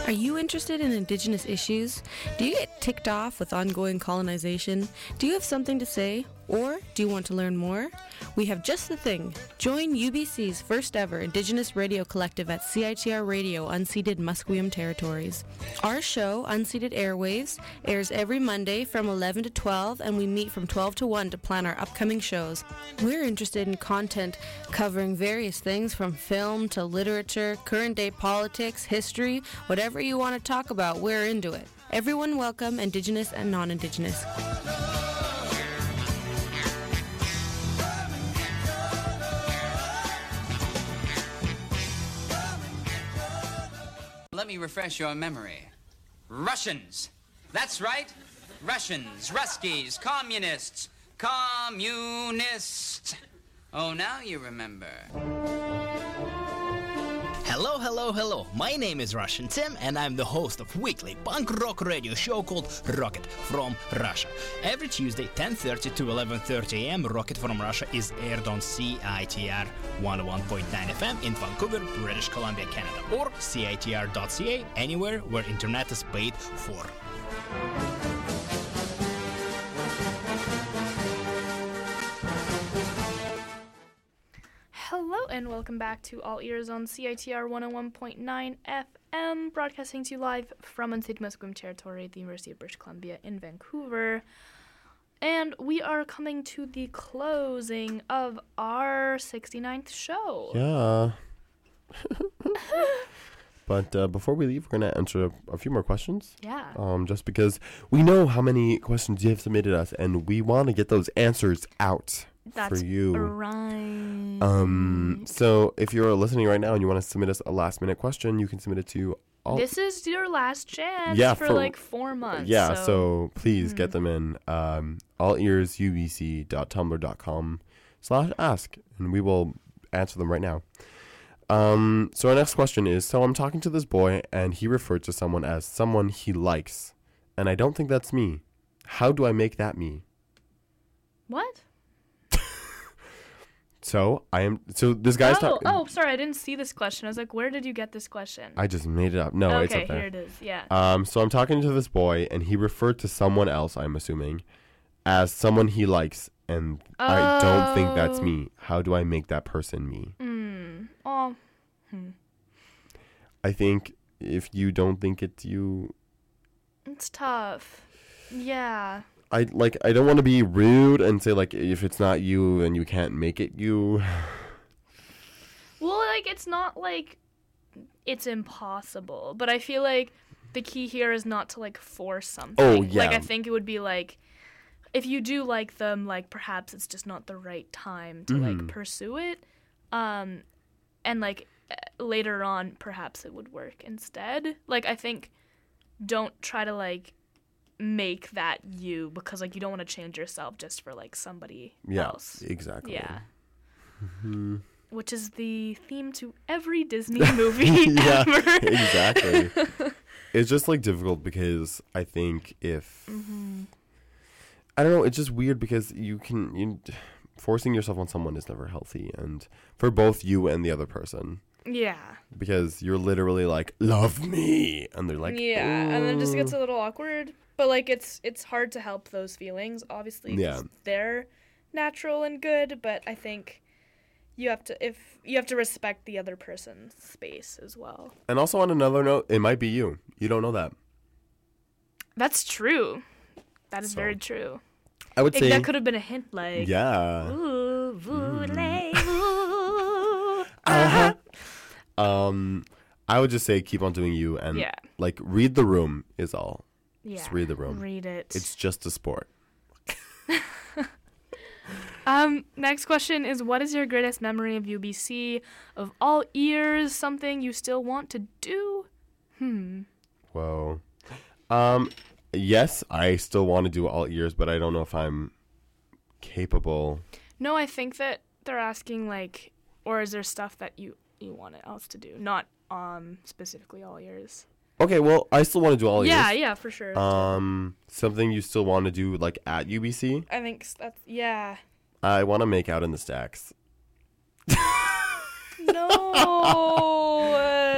Are you interested in Indigenous issues? Do you get ticked off with ongoing colonization? Do you have something to say? Or do you want to learn more? We have just the thing. Join U B C's first ever Indigenous Radio Collective at C I T R Radio, unceded Musqueam territories. Our show, Unceded Airwaves, airs every Monday from eleven to twelve, and we meet from twelve to one to plan our upcoming shows. We're interested in content covering various things from film to literature, current day politics, history, whatever you want to talk about, we're into it. Everyone welcome, Indigenous and non-Indigenous. Let me refresh your memory. Russians. That's right. Russians, Ruskies, communists, communists. Oh, now you remember. Hello, hello, hello. My name is Russian Tim, and I'm the host of weekly punk rock radio show called Rocket from Russia. Every Tuesday, ten thirty to eleven thirty a.m., Rocket from Russia is aired on C I T R one oh one point nine F M in Vancouver, British Columbia, Canada, or C I T R dot C A, anywhere where internet is paid for. Hello and welcome back to All Ears on C I T R one oh one point nine F M, broadcasting to you live from unceded Musqueam territory at the University of British Columbia in Vancouver. And we are coming to the closing of our sixty-ninth show. Yeah. But uh, before we leave, we're going to answer a, a few more questions. Yeah. Um, just because we know how many questions you have submitted us, and we want to get those answers out. That's for you. Right. Um, so if you're listening right now and you want to submit us a last minute question, you can submit it to all. This is your last chance yeah, for, for like four months. Yeah, so, so please mm. get them in. Um, all ears U B C dot tumblr dot com slash ask, and we will answer them right now. Um, so our next question is, so I'm talking to this boy and he referred to someone as someone he likes, and I don't think that's me. How do I make that me? What? So I am. So this guy's. Oh, ta- oh, sorry, I didn't see this question. I was like, "Where did you get this question?" I just made it up. No, okay, it's up there. Okay, here it is. Yeah. Um. So I'm talking to this boy, and he referred to someone else, I'm assuming, as someone he likes, and oh. I don't think that's me. How do I make that person me? Mm. Oh. Hmm. I think if you don't think it's you, it's tough. Yeah. I like. I don't want to be rude and say, like, if it's not you and you can't make it you. Well, like, it's not like it's impossible, but I feel like the key here is not to, like, force something. Oh, yeah. Like, I think it would be, like, if you do like them, like, perhaps it's just not the right time to, mm. like, pursue it. Um, and, like, later on, perhaps it would work instead. Like, I think don't try to, like, make that you, because like you don't want to change yourself just for like somebody yeah, else. Exactly. Yeah. Mm-hmm. Which is the theme to every Disney movie. Yeah, ever. Exactly. It's just like difficult because I think if mm-hmm. I don't know, it's just weird because you can you forcing yourself on someone is never healthy, and for both you and the other person. Yeah. Because you're literally like, love me, and they're like, yeah, oh. And then it just gets a little awkward. But, like, it's it's hard to help those feelings, obviously, because yeah. they're natural and good, but I think you have to if you have to respect the other person's space as well. And also on another note, it might be you. You don't know that. That's true. That is so, very true. I would it, say... That could have been a hint, like... Yeah. Ooh, voulez, ooh. Uh-huh. Um, I would just say keep on doing you and, yeah. like, read the room is all. Yeah, just read the room. Read it. It's just a sport. um, next question is, what is your greatest memory of U B C? Of all ears, something you still want to do? Hmm. Whoa. Um, yes, I still want to do all ears, but I don't know if I'm capable. No, I think that they're asking, like, or is there stuff that you, you want else to do? Not um specifically all ears. Okay, well, I still want to do all ears. Yeah, yeah, for sure. Um, something you still want to do, like, at U B C? I think that's, yeah. I want to make out in the stacks. No!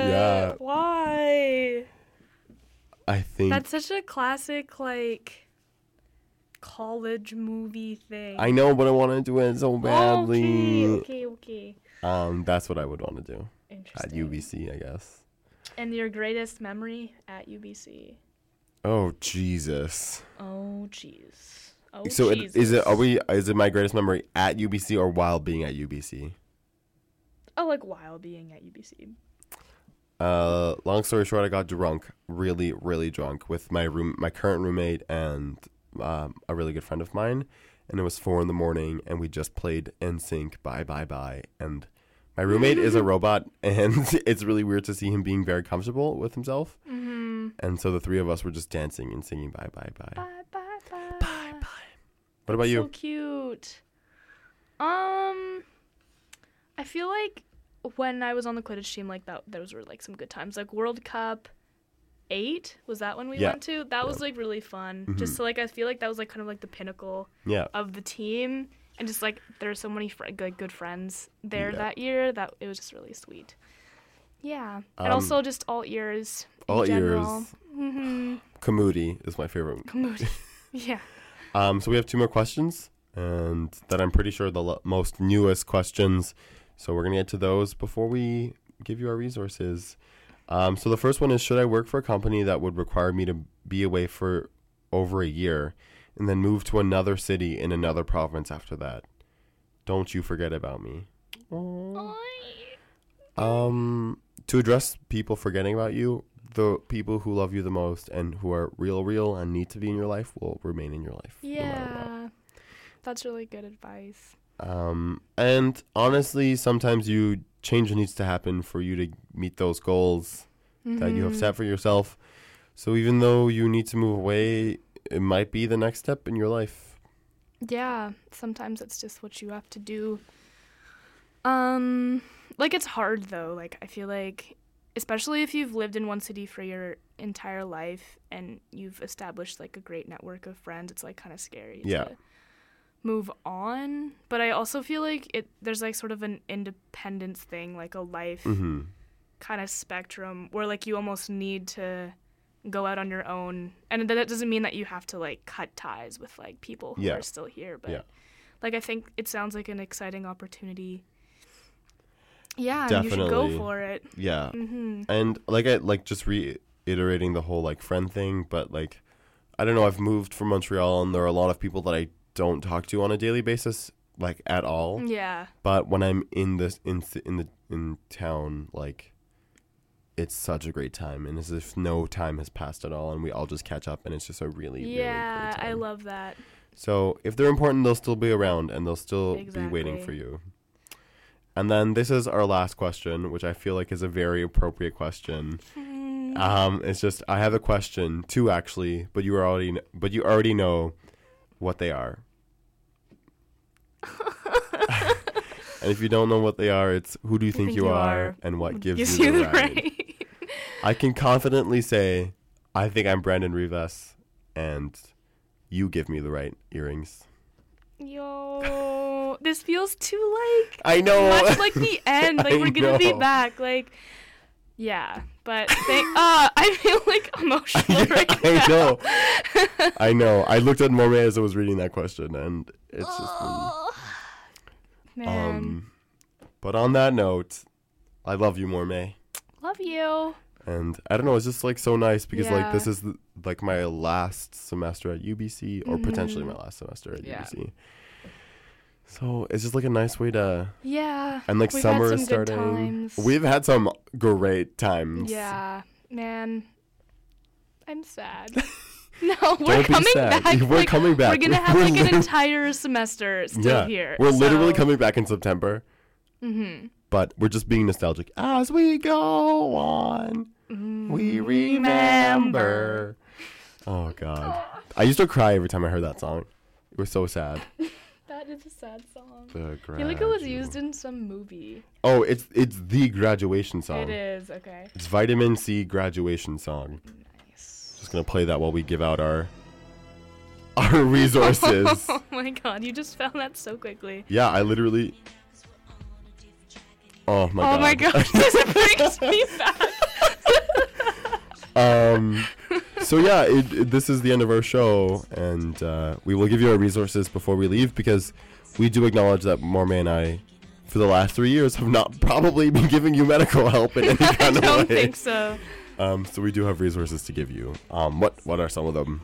Yeah. Why? I think that's such a classic, like, college movie thing. I know, but I want to do it so badly. Okay, okay, okay. Um, that's what I would want to do. Interesting. At U B C, I guess. And your greatest memory at U B C? Oh Jesus. Oh jeez. Oh. So Jesus. It, is it? Are we? Is it my greatest memory at U B C or while being at U B C? Oh, like while being at U B C. Uh, long story short, I got drunk, really, really drunk, with my room, my current roommate, and um, a really good friend of mine. And it was four in the morning, and we just played N Sync Bye Bye Bye. And my roommate is a robot, and it's really weird to see him being very comfortable with himself. Mm-hmm. And so the three of us were just dancing and singing Bye Bye Bye. Bye Bye Bye. Bye Bye. What about you? So cute. Um, I feel like when I was on the Quidditch team, like that, those were like some good times. Like World Cup eight, was that when we yeah. went to? That yeah. was like really fun. Mm-hmm. Just to, like, I feel like that was like kind of like the pinnacle yeah. of the team, and just like there were so many fr- good good friends there yeah. that year that it was just really sweet. Yeah, um, and also just all ears. All in ears. Mm-hmm. Kamudi is my favorite. Kamudi, yeah. Um, so we have two more questions, and that I'm pretty sure the lo- most newest questions. So we're going to get to those before we give you our resources. Um, so the first one is, should I work for a company that would require me to be away for over a year and then move to another city in another province after that? Don't you forget about me. Aww. Um, to address people forgetting about you, the people who love you the most and who are real, real and need to be in your life will remain in your life. Yeah, no matter what. That's really good advice. Um, and honestly, sometimes you change needs to happen for you to meet those goals mm-hmm. that you have set for yourself. So even though you need to move away, it might be the next step in your life. Yeah. Sometimes it's just what you have to do. Um, like it's hard though. Like I feel like, especially if you've lived in one city for your entire life and you've established like a great network of friends, it's like kind of scary. Yeah. To move on, but I also feel like it there's like sort of an independence thing, like a life mm-hmm. kind of spectrum where like you almost need to go out on your own, and that doesn't mean that you have to like cut ties with like people who yeah. are still here, but yeah. like I think it sounds like an exciting opportunity. Yeah, definitely. You should go for it. Yeah. Mm-hmm. And like I like just reiterating the whole like friend thing, but like I don't know, I've moved from Montreal and there are a lot of people that I don't talk to on a daily basis, like at all. Yeah. But when I'm in this in in the in town, like it's such a great time, and as if no time has passed at all, and we all just catch up, and it's just a really yeah, really great time. I love that. So if they're important, they'll still be around, and they'll still exactly. be waiting for you. And then this is our last question, which I feel like is a very appropriate question. um, it's just I have a question, two actually, but you already but you already know what they are. And if you don't know what they are, it's who do you think, think you, you are, are and what gives, gives you the, you the right. right. I can confidently say I think I'm Brandon Rivas, and you give me the right earrings. Yo, this feels too like I know much like the end. Like I we're know. Gonna be back. Like yeah. But they, uh, I feel like emotional right I now. I know. I know. I looked at Mormei as I was reading that question, and it's oh, just been, man. Um, but on that note, I love you, Mormei. Love you. And I don't know. It's just like so nice because yeah. like this is the, like my last semester at U B C, or mm-hmm. potentially my last semester at yeah. U B C. So it's just like a nice way to yeah, and like summer is starting. We've had some great times. Yeah, man, I'm sad. No, we're coming back. We're like, coming back. We're gonna have we're like literally... an entire semester still yeah, here. We're so. literally coming back in September. Mm-hmm. But we're just being nostalgic as we go on. Mm, we remember. remember. Oh God, I used to cry every time I heard that song. It was so sad. That is a sad song. The I feel like it was used in some movie. Oh, it's it's the graduation song. It is, okay. It's Vitamin C graduation song. Nice. Just gonna play that while we give out our our resources. Oh my God, you just found that so quickly. Yeah, I literally. Oh my God. Oh my gosh, this brings me back. um. So yeah, it, it, this is the end of our show, and uh, we will give you our resources before we leave, because we do acknowledge that Mormei and I, for the last three years, have not probably been giving you medical help in any kind of way. I don't think so. Um, so we do have resources to give you. Um, what what are some of them?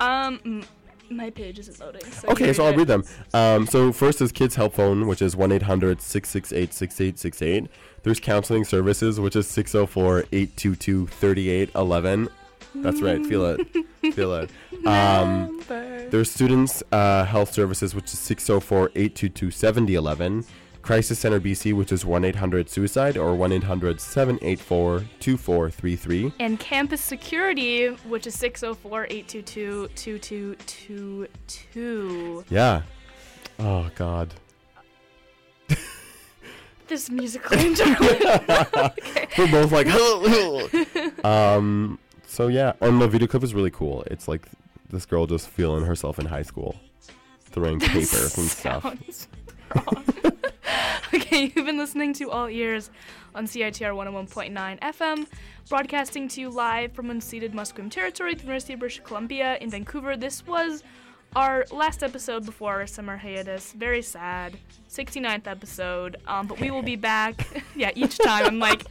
Um, my page isn't loading. So okay, so I'll read them. Um, so first is Kids Help Phone, which is one eight hundred six six eight six eight six eight. There's Counseling Services, which is six oh four eight two two three eight one one. That's right. Feel it. Feel it. Um, there's Students uh, Health Services, which is six oh four eight two two seven oh one one. Crisis Center B C, which is one eight hundred suicide or one eight hundred seven eight four two four three three. And Campus Security, which is six oh four eight two two two two two two. Yeah. Oh, God. This musical in general. Okay. We're both like, um... So yeah, and the video clip is really cool. It's like this girl just feeling herself in high school, throwing papers and stuff. Wrong. Okay, you've been listening to All Ears on C I T R one oh one point nine F M, broadcasting to you live from unceded Musqueam territory at the University of British Columbia in Vancouver. This was our last episode before our summer hiatus. Very sad. sixty-ninth episode. Um, but we will be back. Yeah, each time I'm like,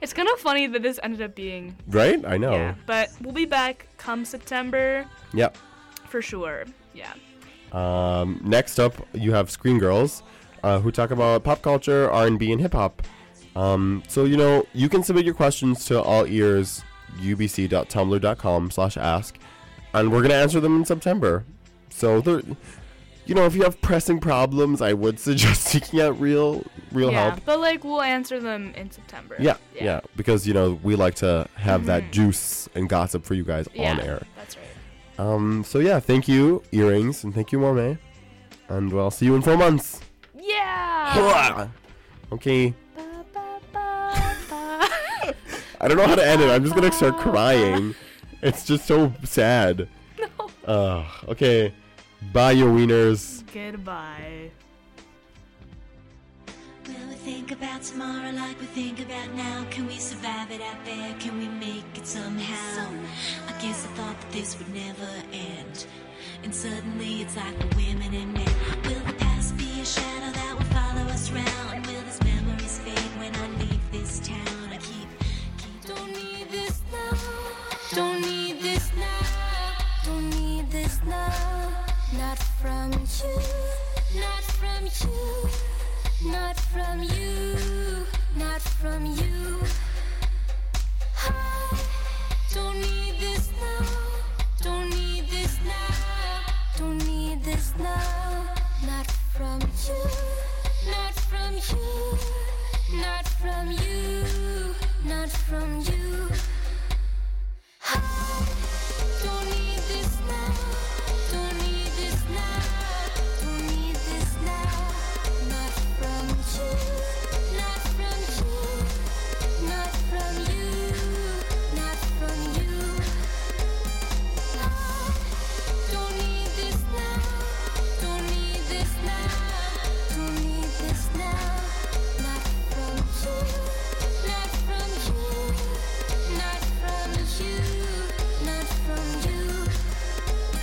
it's kind of funny that this ended up being. Right? I know. Yeah, but we'll be back come September. Yep. For sure. Yeah. Um, next up, you have Screen Girls, uh, who talk about pop culture, R and B, and hip-hop. Um, so, you know, you can submit your questions to all ears u b c dot tumblr dot com slash ask. And we're going to answer them in September. So, you know, if you have pressing problems, I would suggest seeking out real real yeah, help. Yeah, but, like, we'll answer them in September. Yeah, yeah, yeah. Because, you know, we like to have mm-hmm. that juice and gossip for you guys yeah, on air. That's right. Um. So, yeah, thank you, Earrings, and thank you, Mormei. And we'll see you in four months. Yeah! Okay. Ba, ba, ba, ba. I don't know how to end it. I'm just going to start crying. It's just so sad. No. Uh, okay. Bye, your wieners. Goodbye. Will we think about tomorrow like we think about now? Can we survive it out there? Can we make it somehow? I guess I thought that this would never end. And suddenly it's like the women and men. Will the past be a shadow that will follow us round? Will these memories fade when I leave this town? I keep, keep don't need this love. Don't need this now, don't need this now. Not from you, not from you, not from you, not from you.